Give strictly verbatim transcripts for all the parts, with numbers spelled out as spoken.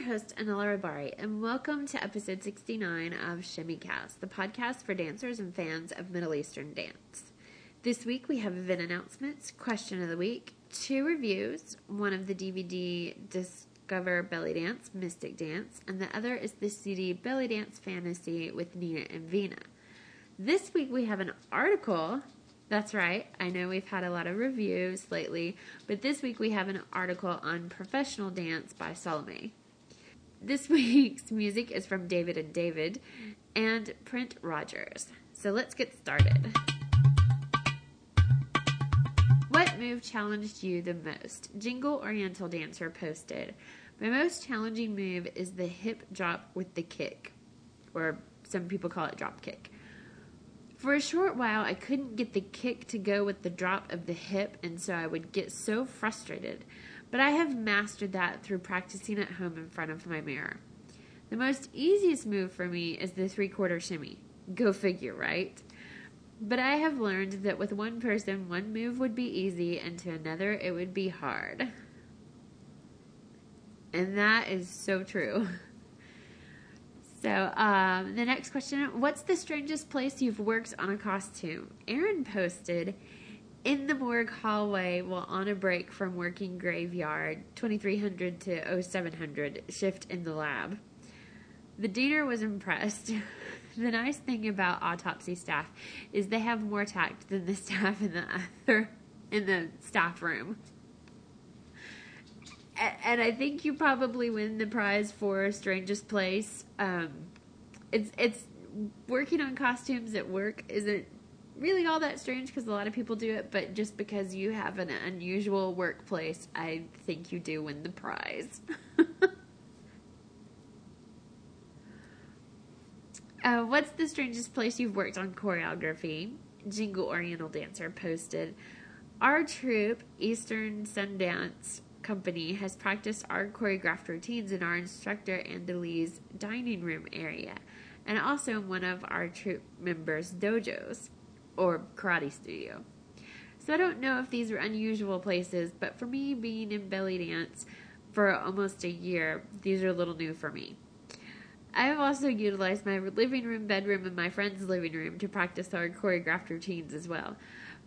your host, Anula Rabari, and welcome to episode sixty-nine of ShimmyCast, the podcast for dancers and fans of Middle Eastern dance. This week we have event announcements, question of the week, two reviews, one of the D V D Discover Belly Dance, Mystic Dance, and the other is the C D Belly Dance Fantasy with Neena and Veena. This week we have an article. That's right. I know we've had a lot of reviews lately, but this week we have an article on professional dance by Salome. This week's music is from David and David and Print Rogers. So let's get started. What move challenged you the most? Jingle Oriental Dancer posted, "My most challenging move is the hip drop with the kick," or some people call it drop kick. "For a short while, I couldn't get the kick to go with the drop of the hip, and so I would get so frustrated. But I have mastered that through practicing at home in front of my mirror. The most easiest move for me is the three-quarter shimmy. Go figure, right? But I have learned that with one person, one move would be easy, and to another, it would be hard." And that is so true. So, um, the next question, what's the strangest place you've worked on a costume? Aaron posted, "In the morgue hallway while on a break from working graveyard, twenty-three hundred to oh seven hundred, shift in the lab. The deaner was impressed. The nice thing about autopsy staff is they have more tact than the staff in the other, in the staff room." And I think you probably win the prize for strangest place. Um, it's it's working on costumes at work isn't really all that strange because a lot of people do it. But just because you have an unusual workplace, I think you do win the prize. uh, what's the strangest place you've worked on choreography? Jingle Oriental Dancer posted, "Our troupe, Eastern Sundance Company, has practiced our choreographed routines in our instructor Andali's dining room area, and also in one of our troupe members' dojos, or karate studio. So I don't know if these were unusual places, but for me, being in belly dance for almost a year, these are a little new for me. I have also utilized my living room, bedroom, and my friend's living room to practice our choreographed routines as well.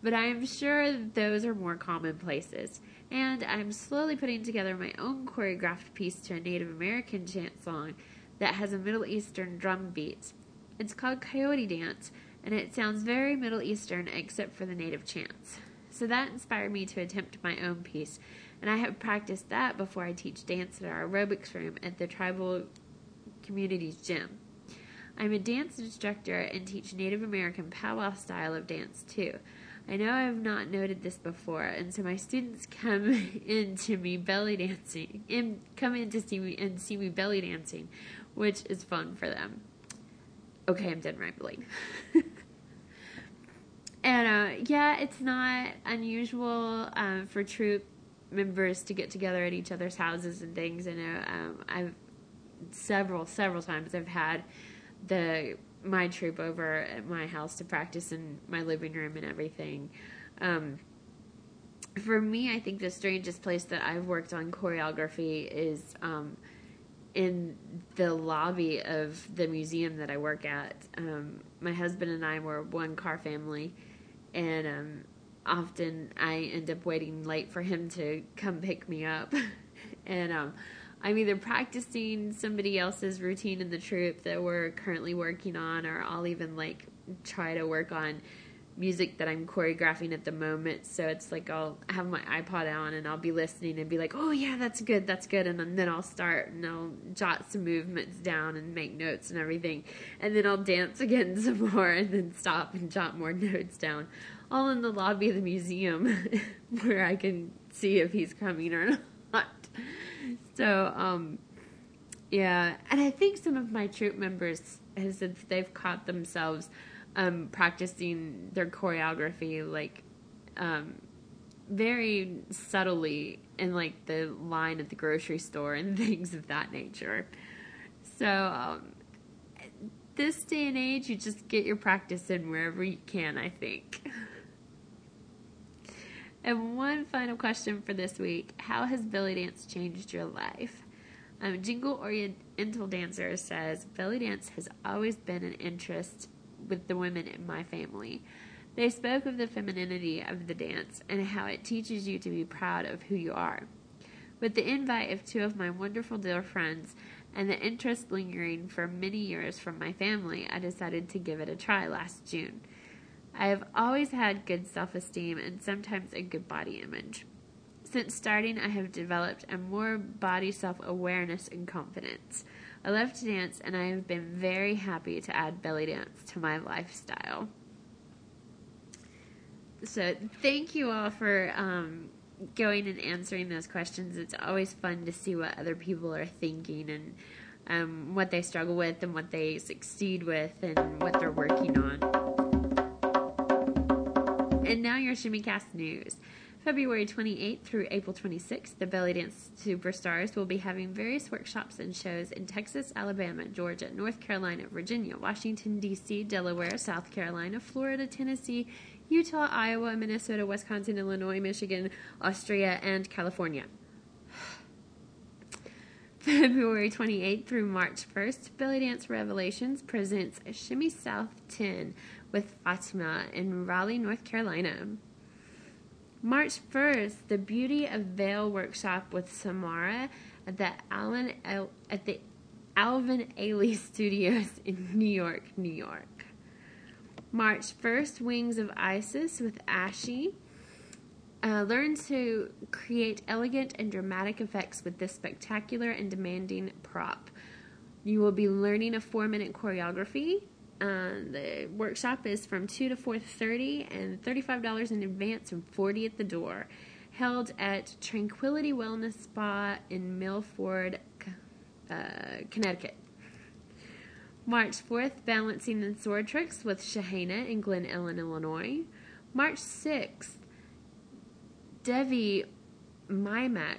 But I am sure those are more common places. And I'm slowly putting together my own choreographed piece to a Native American chant song that has a Middle Eastern drum beat. It's called Coyote Dance, and it sounds very Middle Eastern except for the Native chants. So that inspired me to attempt my own piece, and I have practiced that before I teach dance at our aerobics room at the Tribal Communities Gym. I'm a dance instructor and teach Native American powwow style of dance too. I know I have not noted this before, and so my students come in to me belly dancing, and come in to see me and see me belly dancing, which is fun for them." Okay, I'm done rambling. and uh, yeah, it's not unusual um, for troupe members to get together at each other's houses and things. I know um, I've several, several times I've had the my troupe over at my house to practice in my living room and everything. Um, for me, I think the strangest place that I've worked on choreography is um, in the lobby of the museum that I work at. Um, my husband and I were one car family, and um, often I end up waiting late for him to come pick me up. and um I'm either practicing somebody else's routine in the troupe that we're currently working on, or I'll even, like, try to work on music that I'm choreographing at the moment. So it's like I'll have my iPod on, and I'll be listening and be like, oh, yeah, that's good, that's good. And then I'll start, and I'll jot some movements down and make notes and everything. And then I'll dance again some more and then stop and jot more notes down, all in the lobby of the museum where I can see if he's coming or not. So, um, yeah, and I think some of my troupe members have said that they've caught themselves um, practicing their choreography, like, um, very subtly in, like, the line at the grocery store and things of that nature. So, um, this day and age, you just get your practice in wherever you can, I think. And one final question for this week. How has belly dance changed your life? Um, Jingle Oriental Dancer says, belly dance has always been an interest with the women in my family. They spoke of the femininity of the dance and how it teaches you to be proud of who you are. With the invite of two of my wonderful dear friends and the interest lingering for many years from my family, I decided to give it a try last June. I have always had good self-esteem and sometimes a good body image. Since starting, I have developed a more body self-awareness and confidence. I love to dance, and I have been very happy to add belly dance to my lifestyle. So thank you all for um, going and answering those questions. It's always fun to see what other people are thinking and um, what they struggle with and what they succeed with and what they're working on. And now your ShimmyCast news. February twenty-eighth through April twenty-sixth, the Belly Dance Superstars will be having various workshops and shows in Texas, Alabama, Georgia, North Carolina, Virginia, Washington, D C, Delaware, South Carolina, Florida, Tennessee, Utah, Iowa, Minnesota, Wisconsin, Illinois, Michigan, Austria, and California. February twenty-eighth through March first, Belly Dance Revelations presents Shimmy South ten with Fatima in Raleigh, North Carolina. March first, the Beauty of Veil workshop with Samara at the Alvin Ailey, at the Alvin Ailey Studios in New York, New York. March first, Wings of Isis with Ashi. Uh, learn to create elegant and dramatic effects with this spectacular and demanding prop. You will be learning a four-minute choreography. Uh, the workshop is from two to four thirty and thirty-five dollars in advance and forty dollars at the door. Held at Tranquility Wellness Spa in Milford, uh, Connecticut. March fourth, Balancing and Sword Tricks with Shahana in Glen Ellen, Illinois. March sixth, Devi Mymac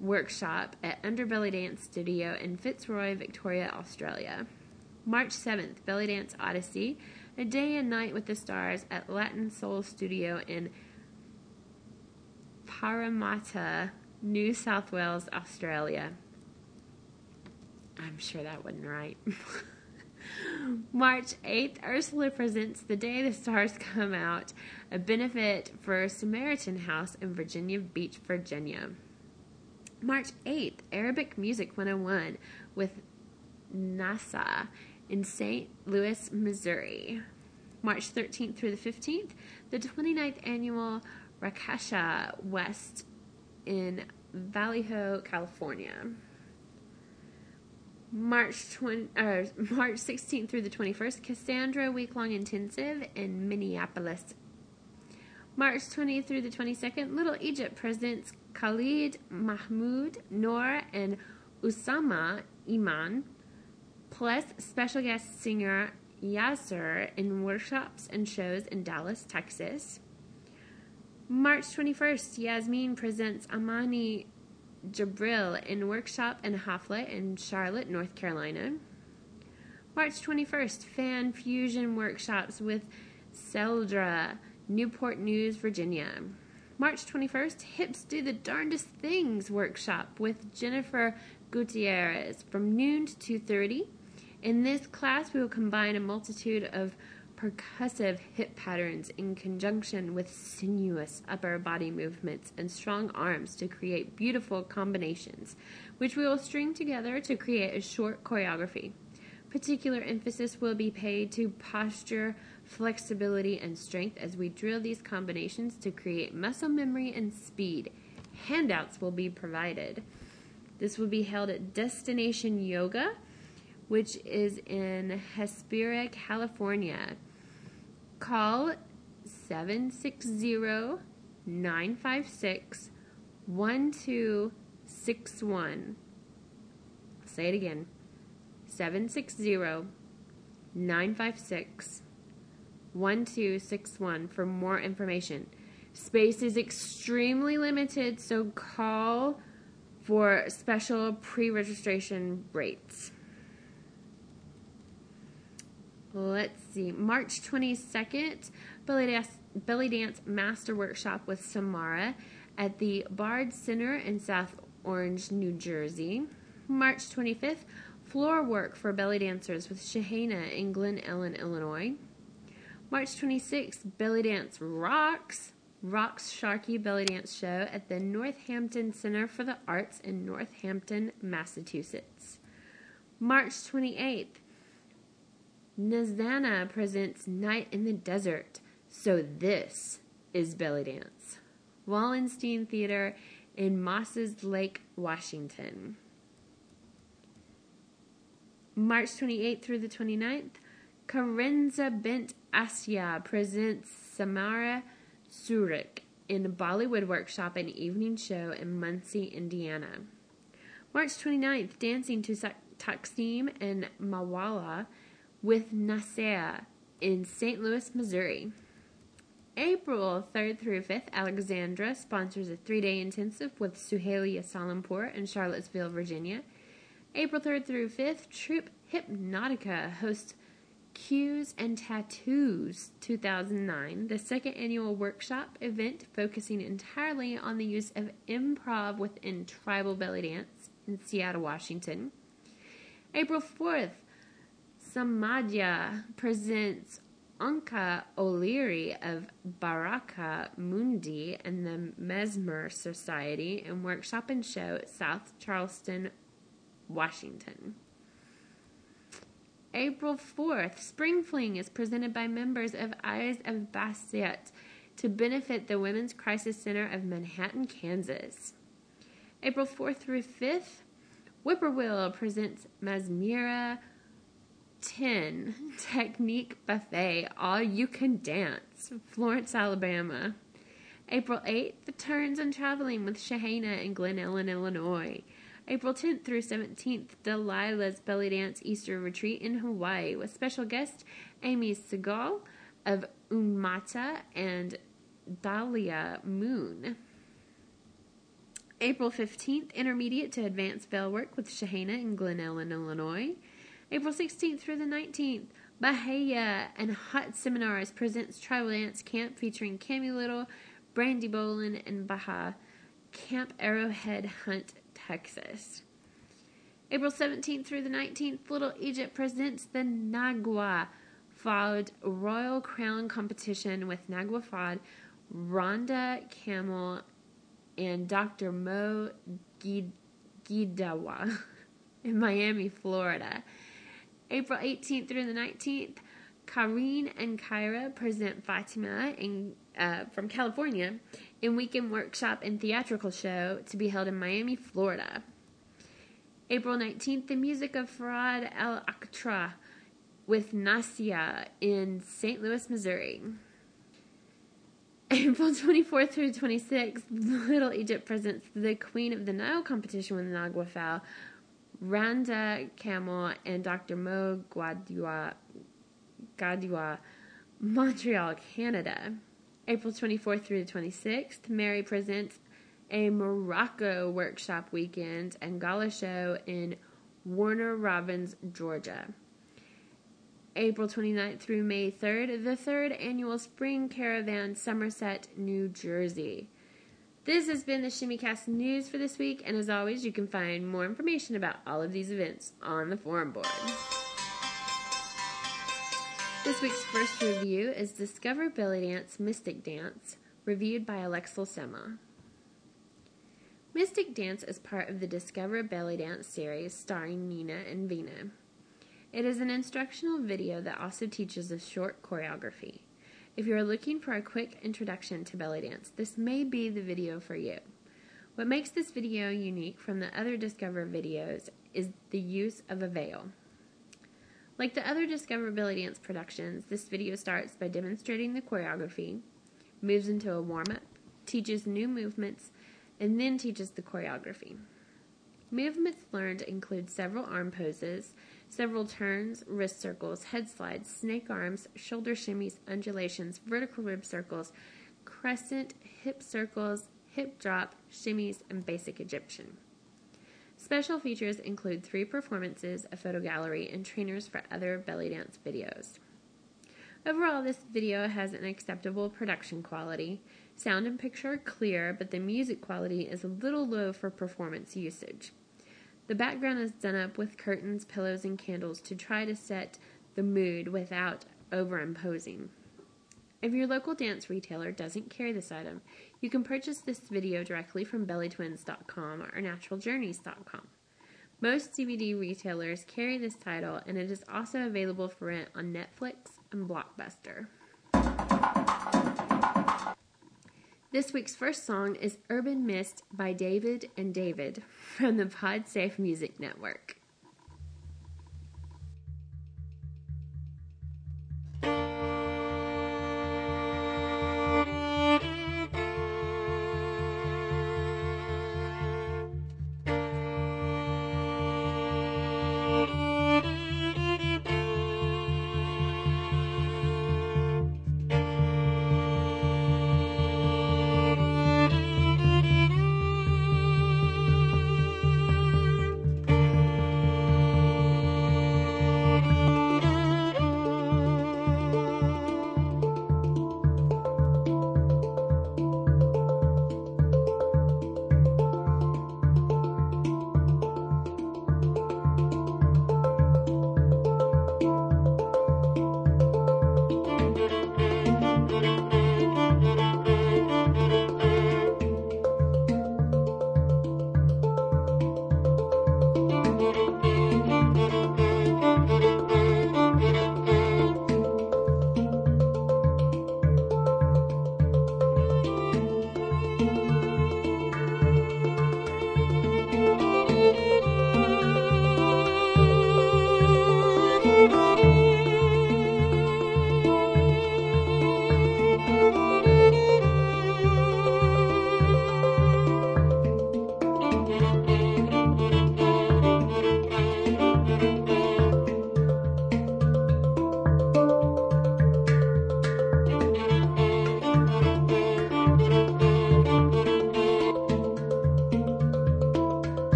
workshop at Underbelly Dance Studio in Fitzroy, Victoria, Australia. March seventh, Belly Dance Odyssey, a day and night with the stars at Latin Soul Studio in Parramatta, New South Wales, Australia. I'm sure that wasn't right. March eighth, Ursula presents The Day the Stars Come Out, a benefit for Samaritan House in Virginia Beach, Virginia. March eighth, Arabic Music one oh one with NASA in Saint Louis, Missouri. March thirteenth through the fifteenth, the twenty-ninth annual Rakasha West in Vallejo, California. March twenty, uh, March sixteenth through the twenty-first, Cassandra week-long intensive in Minneapolis. March twentieth through the twenty-second, Little Egypt presents Khalid Mahmoud, Noor, and Usama Iman, plus special guest singer Yasser in workshops and shows in Dallas, Texas. March twenty-first, Yasmin presents Amani Jabril in workshop and hafla in Charlotte, North Carolina. March twenty-first, Fan Fusion workshops with Seldra, Newport News, Virginia. March twenty-first, Hips Do the Darndest Things workshop with Jennifer Gutierrez from noon to two thirty. In this class, we will combine a multitude of percussive hip patterns in conjunction with sinuous upper body movements and strong arms to create beautiful combinations, which we will string together to create a short choreography. Particular emphasis will be paid to posture, flexibility, and strength as we drill these combinations to create muscle memory and speed. Handouts will be provided. This will be held at Destination Yoga, which is in Hesperia, California. Call seven six zero, nine five six, one two six one. Say it again. seven six zero, nine five six, one two six one for more information. Space is extremely limited, so call for special pre-registration rates. Let's see. March twenty-second, Belly Dance, Belly Dance Master Workshop with Samara at the Bard Center in South Orange, New Jersey. March twenty-fifth, floor work for belly dancers with Shahana in Glen Ellen, Illinois. March twenty-sixth, Belly Dance Rocks, Rocks Sharky Belly Dance Show at the Northampton Center for the Arts in Northampton, Massachusetts. March twenty-eighth, Nazana presents Night in the Desert. So this is belly dance. Wallenstein Theater in Mosses Lake, Washington. March twenty-eighth through the twenty-ninth, Karenza Bint Asya presents Samara Surik in a Bollywood workshop and evening show in Muncie, Indiana. March twenty-ninth, Dancing to Taksim and Mawala with Nasea in Saint Louis, Missouri. April third through fifth, Alexandra sponsors a three-day intensive with Suhelia Salampour in Charlottesville, Virginia. April third through fifth, Troupe Hypnotica hosts Cues and Tattoos two thousand nine, the second annual workshop event focusing entirely on the use of improv within tribal belly dance in Seattle, Washington. April fourth, Samadhya presents Anka O'Leary of Baraka Mundi and the Mesmer Society in workshop and show at South Charleston, Washington. April fourth, Spring Fling is presented by members of Eyes of Bastet to benefit the Women's Crisis Center of Manhattan, Kansas. April fourth through fifth, Whippoorwill presents Masmira ten Technique Buffet, All You Can Dance, Florence, Alabama. April eighth, Turns and Traveling with Shahana in Glen Ellen, Illinois. April tenth through seventeenth, Delilah's Belly Dance Easter Retreat in Hawaii with special guest Amy Segal of Umata and Dahlia Moon. April fifteenth, Intermediate to Advanced Bell Work with Shahana in Glen Ellen, Illinois. April sixteenth through the nineteenth, Bahia and Hot Seminars presents Tribal Dance Camp featuring Cami Little, Brandy Bolin, and Baha, Camp Arrowhead Hunt, Texas. April seventeenth through the nineteenth, Little Egypt presents the Nagua Fad Royal Crown Competition with Nagua Fad, Rhonda Camel, and Doctor Mo Gidawa in Miami, Florida. April eighteenth through the nineteenth, Kareen and Kyra present Fatima in, uh, from California in weekend workshop and theatrical show to be held in Miami, Florida. April nineteenth, the music of Farhad Al-Aqtra with Nasia in Saint Louis, Missouri. April twenty-fourth through twenty-sixth, Little Egypt presents the Queen of the Nile competition with Nagua Fowl, Randa Camel, and Doctor Mo Guadua, Guadua, Montreal, Canada. April twenty-fourth through the twenty-sixth, Mary presents a Morocco workshop weekend and gala show in Warner Robins, Georgia. April twenty-ninth through May third, the third annual Spring Caravan, Somerset, New Jersey. This has been the ShimmyCast News for this week, and as always, you can find more information about all of these events on the forum board. This week's first review is Discover Belly Dance Mystic Dance, reviewed by Alexel Sema. Mystic Dance is part of the Discover Belly Dance series starring Neena and Veena. It is an instructional video that also teaches a short choreography. If you are looking for a quick introduction to belly dance, this may be the video for you. What makes this video unique from the other Discover videos is the use of a veil. Like the other Discover belly dance productions, this video starts by demonstrating the choreography, moves into a warm-up, teaches new movements, and then teaches the choreography. Movements learned include several arm poses, several turns, wrist circles, head slides, snake arms, shoulder shimmies, undulations, vertical rib circles, crescent, hip circles, hip drop, shimmies, and basic Egyptian. Special features include three performances, a photo gallery, and trainers for other belly dance videos. Overall, this video has an acceptable production quality. Sound and picture are clear, but the music quality is a little low for performance usage. The background is done up with curtains, pillows, and candles to try to set the mood without overimposing. If your local dance retailer doesn't carry this item, you can purchase this video directly from belly twins dot com or natural journeys dot com. Most D V D retailers carry this title, and it is also available for rent on Netflix and Blockbuster. This week's first song is Urban Mist by David and David from the Podsafe Music Network.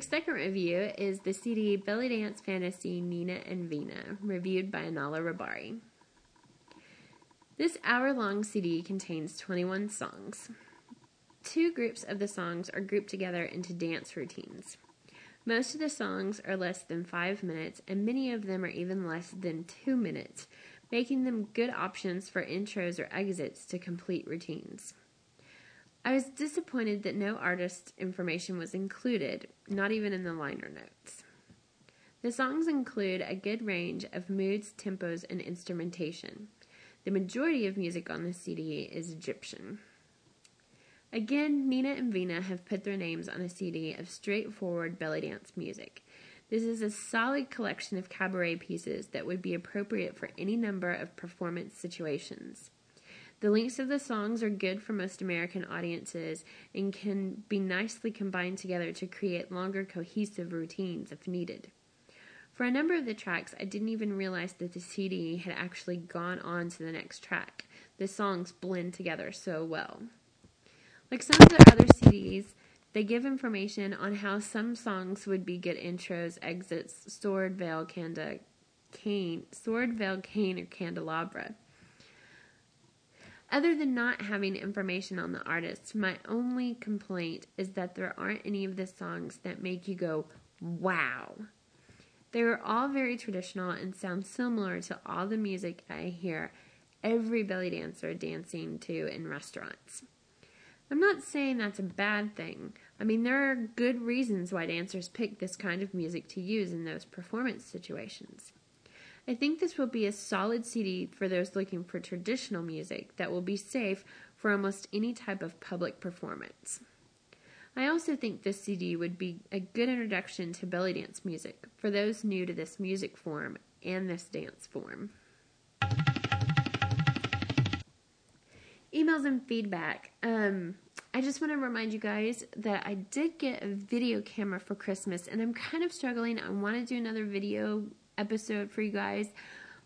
Second review is the C D Belly Dance Fantasy Neena and Veena, reviewed by Anula Rabari. This hour-long C D contains twenty-one songs. Two groups of the songs are grouped together into dance routines. Most of the songs are less than five minutes, and many of them are even less than two minutes, making them good options for intros or exits to complete routines. I was disappointed that no artist information was included, not even in the liner notes. The songs include a good range of moods, tempos, and instrumentation. The majority of music on the C D is Egyptian. Again, Neena and Veena have put their names on a C D of straightforward belly dance music. This is a solid collection of cabaret pieces that would be appropriate for any number of performance situations. The lengths of the songs are good for most American audiences and can be nicely combined together to create longer cohesive routines if needed. For a number of the tracks, I didn't even realize that the C D had actually gone on to the next track. The songs blend together so well. Like some of their other C Ds, they give information on how some songs would be good intros, exits, sword, veil, canda, cane, sword, veil, cane, or candelabra. Other than not having information on the artists, my only complaint is that there aren't any of the songs that make you go, wow. They are all very traditional and sound similar to all the music I hear every belly dancer dancing to in restaurants. I'm not saying that's a bad thing. I mean, there are good reasons why dancers pick this kind of music to use in those performance situations. I think this will be a solid C D for those looking for traditional music that will be safe for almost any type of public performance. I also think this C D would be a good introduction to belly dance music for those new to this music form and this dance form. Emails and feedback. Um, I just want to remind you guys that I did get a video camera for Christmas, and I'm kind of struggling. I want to do another video episode for you guys,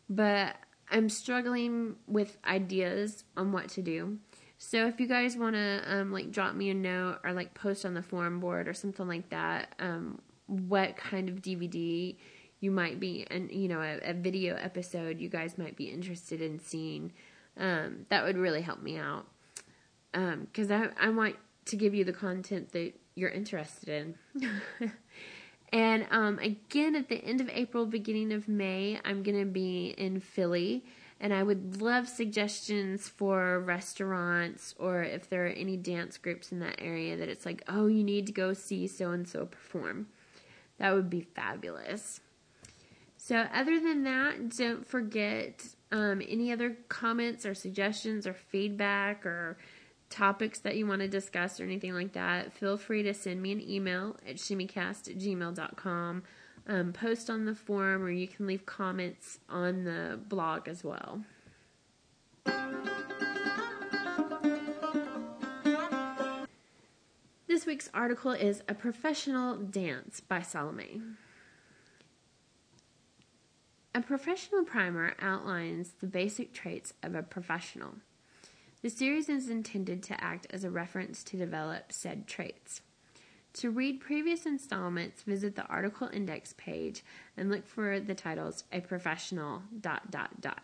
but I'm struggling with ideas on what to do. So if you guys want to um, like drop me a note or like post on the forum board or something like that, um, what kind of D V D you might be, and you know, a, a video episode you guys might be interested in seeing. Um, that would really help me out, um, because I, I want to give you the content that you're interested in. And um, again, at the end of April, beginning of May, I'm going to be in Philly, and I would love suggestions for restaurants or if there are any dance groups in that area that it's like, oh, you need to go see so-and-so perform. That would be fabulous. So other than that, don't forget um, any other comments or suggestions or feedback or topics that you want to discuss or anything like that. Feel free to send me an email at shimmycast at gmail dot com. Um, post on the forum, or you can leave comments on the blog as well. This week's article is A Professional Dance by Salome. A professional primer outlines the basic traits of a professional. The series is intended to act as a reference to develop said traits. To read previous installments, visit the article index page and look for the titles A Professional... dot dot dot.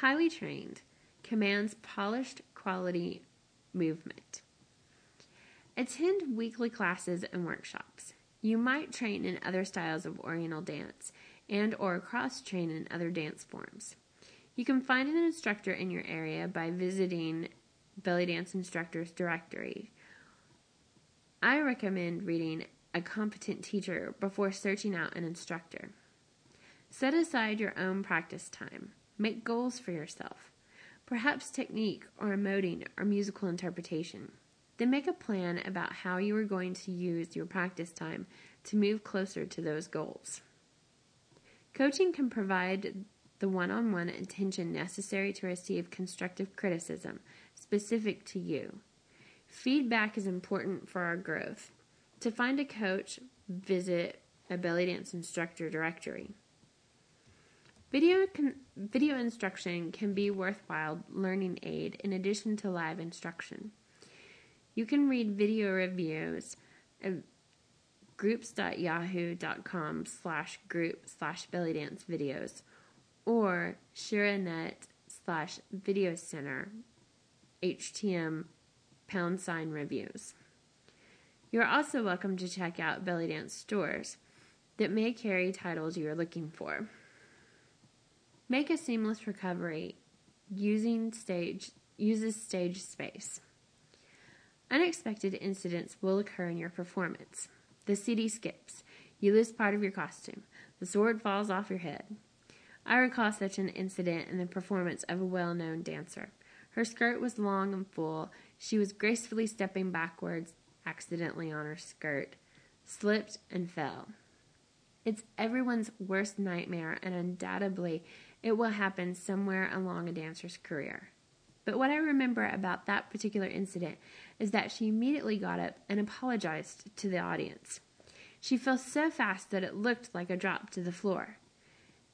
Highly trained, commands polished quality movement. Attend weekly classes and workshops. You might train in other styles of Oriental dance and or cross-train in other dance forms. You can find an instructor in your area by visiting Belly Dance Instructors Directory. I recommend reading a competent teacher before searching out an instructor. Set aside your own practice time. Make goals for yourself, perhaps technique or emoting or musical interpretation. Then make a plan about how you are going to use your practice time to move closer to those goals. Coaching can provide the one-on-one attention necessary to receive constructive criticism specific to you. Feedback is important for our growth. To find a coach, visit a belly dance instructor directory. Video con- video instruction can be worthwhile learning aid in addition to live instruction. You can read video reviews at groups.yahoo.com slash group slash belly dance videos or ShiraNet slash video center H T M pound sign reviews. You're also welcome to check out belly dance stores that may carry titles you are looking for. Make a seamless recovery using stage uses stage space. Unexpected incidents will occur in your performance. The C D skips. You lose part of your costume. The sword falls off your head. I recall such an incident in the performance of a well-known dancer. Her skirt was long and full. She was gracefully stepping backwards accidentally on her skirt. slipped, and fell. It's everyone's worst nightmare, and undoubtedly it will happen somewhere along a dancer's career. But what I remember about that particular incident is that she immediately got up and apologized to the audience. She fell so fast that it looked like a drop to the floor.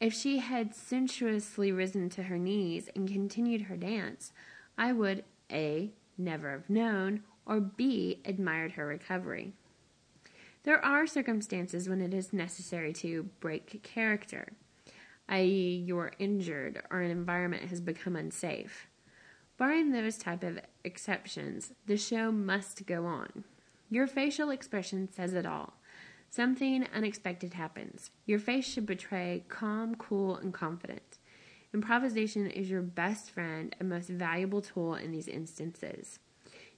If she had sensuously risen to her knees and continued her dance, I would A. never have known, or B. admired her recovery. There are circumstances when it is necessary to break character, that is you're injured or an environment has become unsafe. Barring those type of exceptions, the show must go on. Your facial expression says it all. Something unexpected happens. Your face should betray calm, cool, and confident. Improvisation is your best friend and most valuable tool in these instances.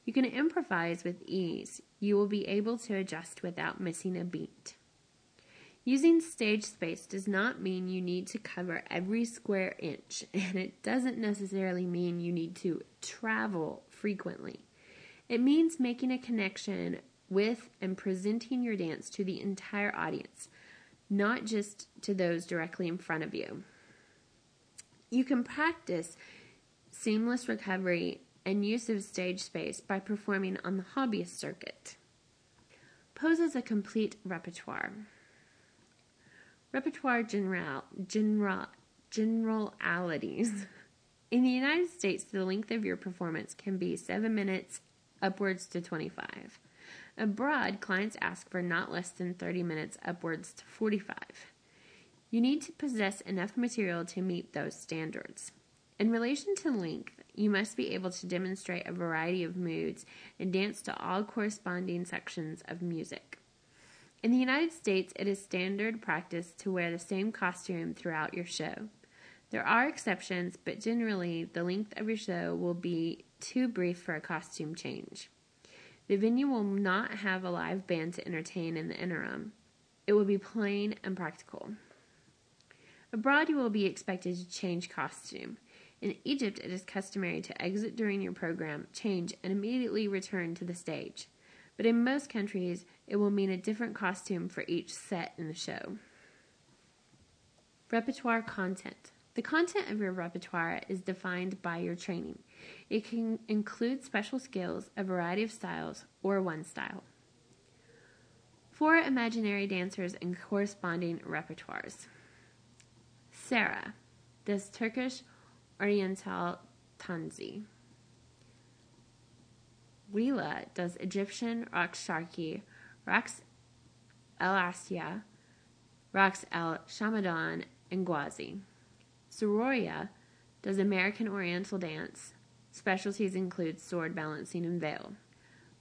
You can improvise with ease. You will be able to adjust without missing a beat. Using stage space does not mean you need to cover every square inch, and it doesn't necessarily mean you need to travel frequently. It means making a connection with and presenting your dance to the entire audience, not just to those directly in front of you. You can practice seamless recovery and use of stage space by performing on the hobbyist circuit. Poses a complete repertoire. Repertoire general, general, generalities. In the United States, the length of your performance can be seven minutes upwards to twenty-five. Abroad, clients ask for not less than thirty minutes upwards to forty-five. You need to possess enough material to meet those standards. In relation to length, you must be able to demonstrate a variety of moods and dance to all corresponding sections of music. In the United States, it is standard practice to wear the same costume throughout your show. There are exceptions, but generally, the length of your show will be too brief for a costume change. The venue will not have a live band to entertain in the interim. It will be plain and practical. Abroad, you will be expected to change costume. In Egypt, it is customary to exit during your program, change, and immediately return to the stage. But in most countries, it will mean a different costume for each set in the show. Repertoire content. The content of your repertoire is defined by your training. It can include special skills, a variety of styles, or one style. Four imaginary dancers and corresponding repertoires. Sarah, this Turkish Oriental Tanzi. Wila does Egyptian Rakshaki, Raks el-Asya, Raks el-Shamadan, and Gwazi. Soroya does American Oriental dance. Specialties include sword balancing and veil.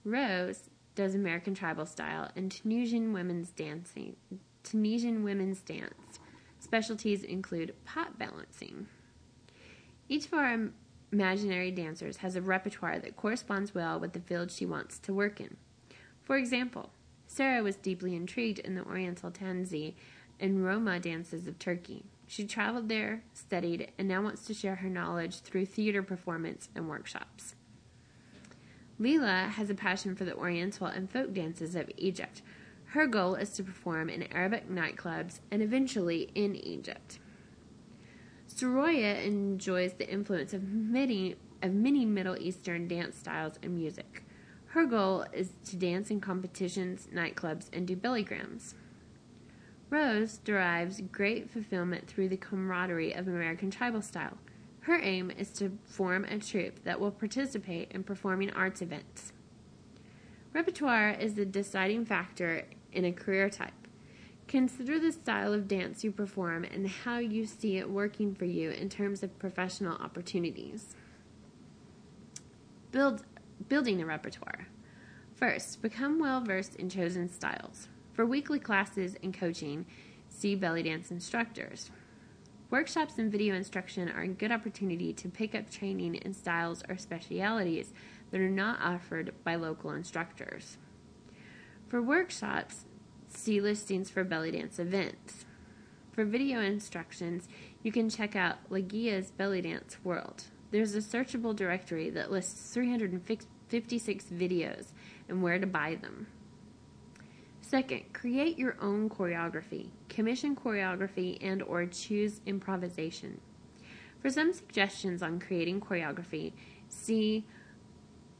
Rose does American tribal style and Tunisian women's dancing. Tunisian women's dance. Specialties include pot balancing. Each of our imaginary dancers has a repertoire that corresponds well with the field she wants to work in. For example, Sarah was deeply intrigued in the Oriental Tanzi and Roma dances of Turkey. She traveled there, studied, and now wants to share her knowledge through theater performance and workshops. Leela has a passion for the Oriental and folk dances of Egypt. Her goal is to perform in Arabic nightclubs and eventually in Egypt. Soroya enjoys the influence of many, of many Middle Eastern dance styles and music. Her goal is to dance in competitions, nightclubs, and do billygrammes. Rose derives great fulfillment through the camaraderie of American tribal style. Her aim is to form a troupe that will participate in performing arts events. Repertoire is the deciding factor in a career type. Consider the style of dance you perform and how you see it working for you in terms of professional opportunities. Build, building a repertoire. First, become well-versed in chosen styles. For weekly classes and coaching, see belly dance instructors. Workshops and video instruction are a good opportunity to pick up training in styles or specialities that are not offered by local instructors. For workshops, see listings for belly dance events. For video instructions, you can check out Lagia's Belly Dance World. There's a searchable directory that lists three hundred fifty-six videos and where to buy them. Second, create your own choreography. Commission choreography and or choose improvisation. For some suggestions on creating choreography, see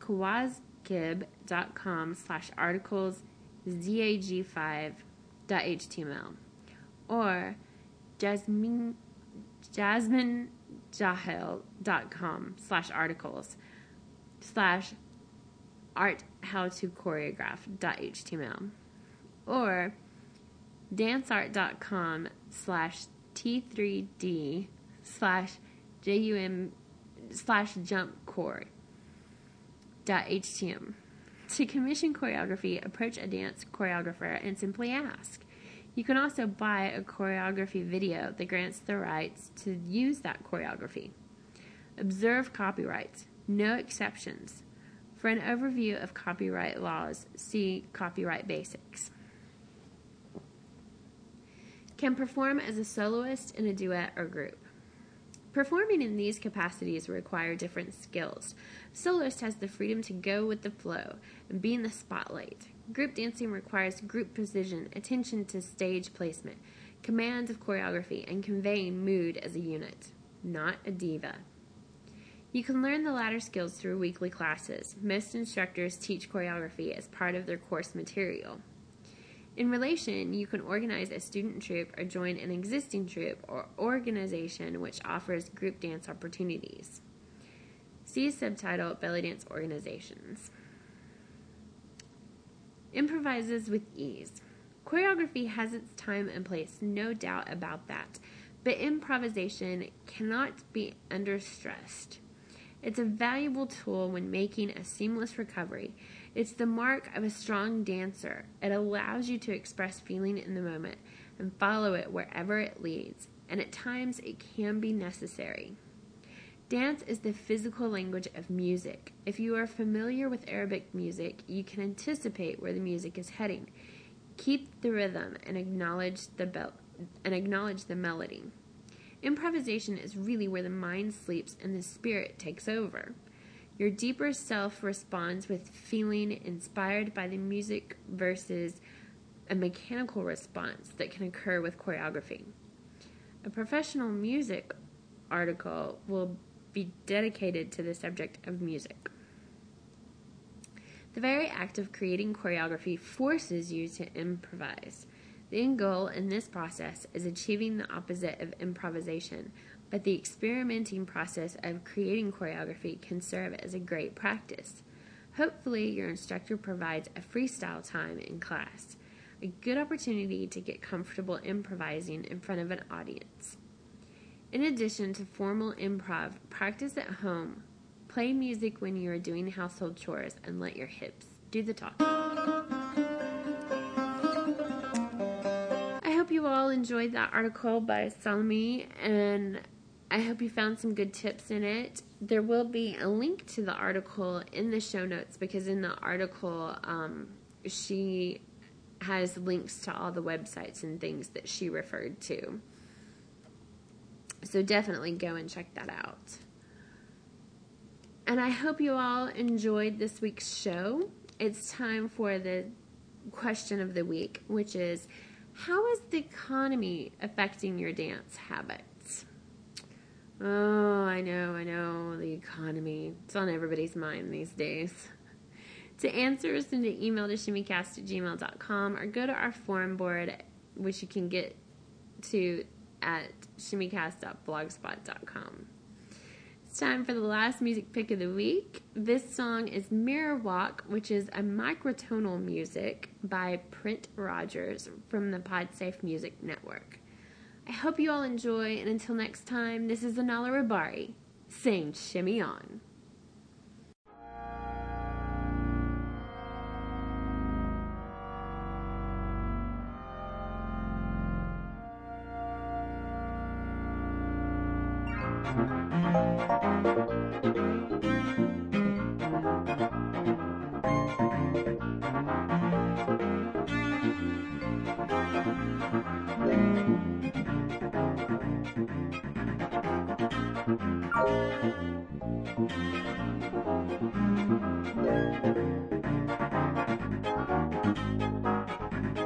kwazkib.com slash articles zag5.html or Jasmine, jasminejahil.com slash articles slash art how to choreograph.html or danceart.com slash t3d slash jum slash jumpcore.htm. To commission choreography, approach a dance choreographer and simply ask. You can also buy a choreography video that grants the rights to use that choreography. Observe copyrights. No exceptions. For an overview of copyright laws, see Copyright Basics. Can perform as a soloist in a duet or group. Performing in these capacities require different skills. A soloist has the freedom to go with the flow and be in the spotlight. Group dancing requires group precision, attention to stage placement, command of choreography, and conveying mood as a unit, not a diva. You can learn the latter skills through weekly classes. Most instructors teach choreography as part of their course material. In relation, you can organize a student troupe or join an existing troupe or organization which offers group dance opportunities. See subtitle, Belly Dance Organizations. Improvises with ease. Choreography has its time and place, no doubt about that, but improvisation cannot be understressed. It's a valuable tool when making a seamless recovery. It's the mark of a strong dancer. It allows you to express feeling in the moment and follow it wherever it leads, and at times it can be necessary. Dance is the physical language of music. If you are familiar with Arabic music, you can anticipate where the music is heading. Keep the rhythm and acknowledge the bel- and acknowledge the melody. Improvisation is really where the mind sleeps and the spirit takes over. Your deeper self responds with feeling inspired by the music versus a mechanical response that can occur with choreography. A professional music article will be dedicated to the subject of music. The very act of creating choreography forces you to improvise. The end goal in this process is achieving the opposite of improvisation, but the experimenting process of creating choreography can serve as a great practice. Hopefully, your instructor provides a freestyle time in class, a good opportunity to get comfortable improvising in front of an audience. In addition to formal improv, practice at home, play music when you are doing household chores, and let your hips do the talking. I hope you all enjoyed that article by Salome, and I hope you found some good tips in it. There will be a link to the article in the show notes, because in the article um, she has links to all the websites and things that she referred to. So definitely go and check that out. And I hope you all enjoyed this week's show. It's time for the question of the week, which is, how is the economy affecting your dance habits? Oh, I know, I know, the economy. It's on everybody's mind these days. To answer, send an email to shimmycast at gmail dot com or go to our forum board, which you can get to at shimmycast dot blogspot dot com. It's time for the last music pick of the week. This song is Mirror Walk, which is a microtonal music by Print Rogers from the Podsafe Music Network. I hope you all enjoy, and until next time, this is Anula Rabari saying shimmy on. Thank you.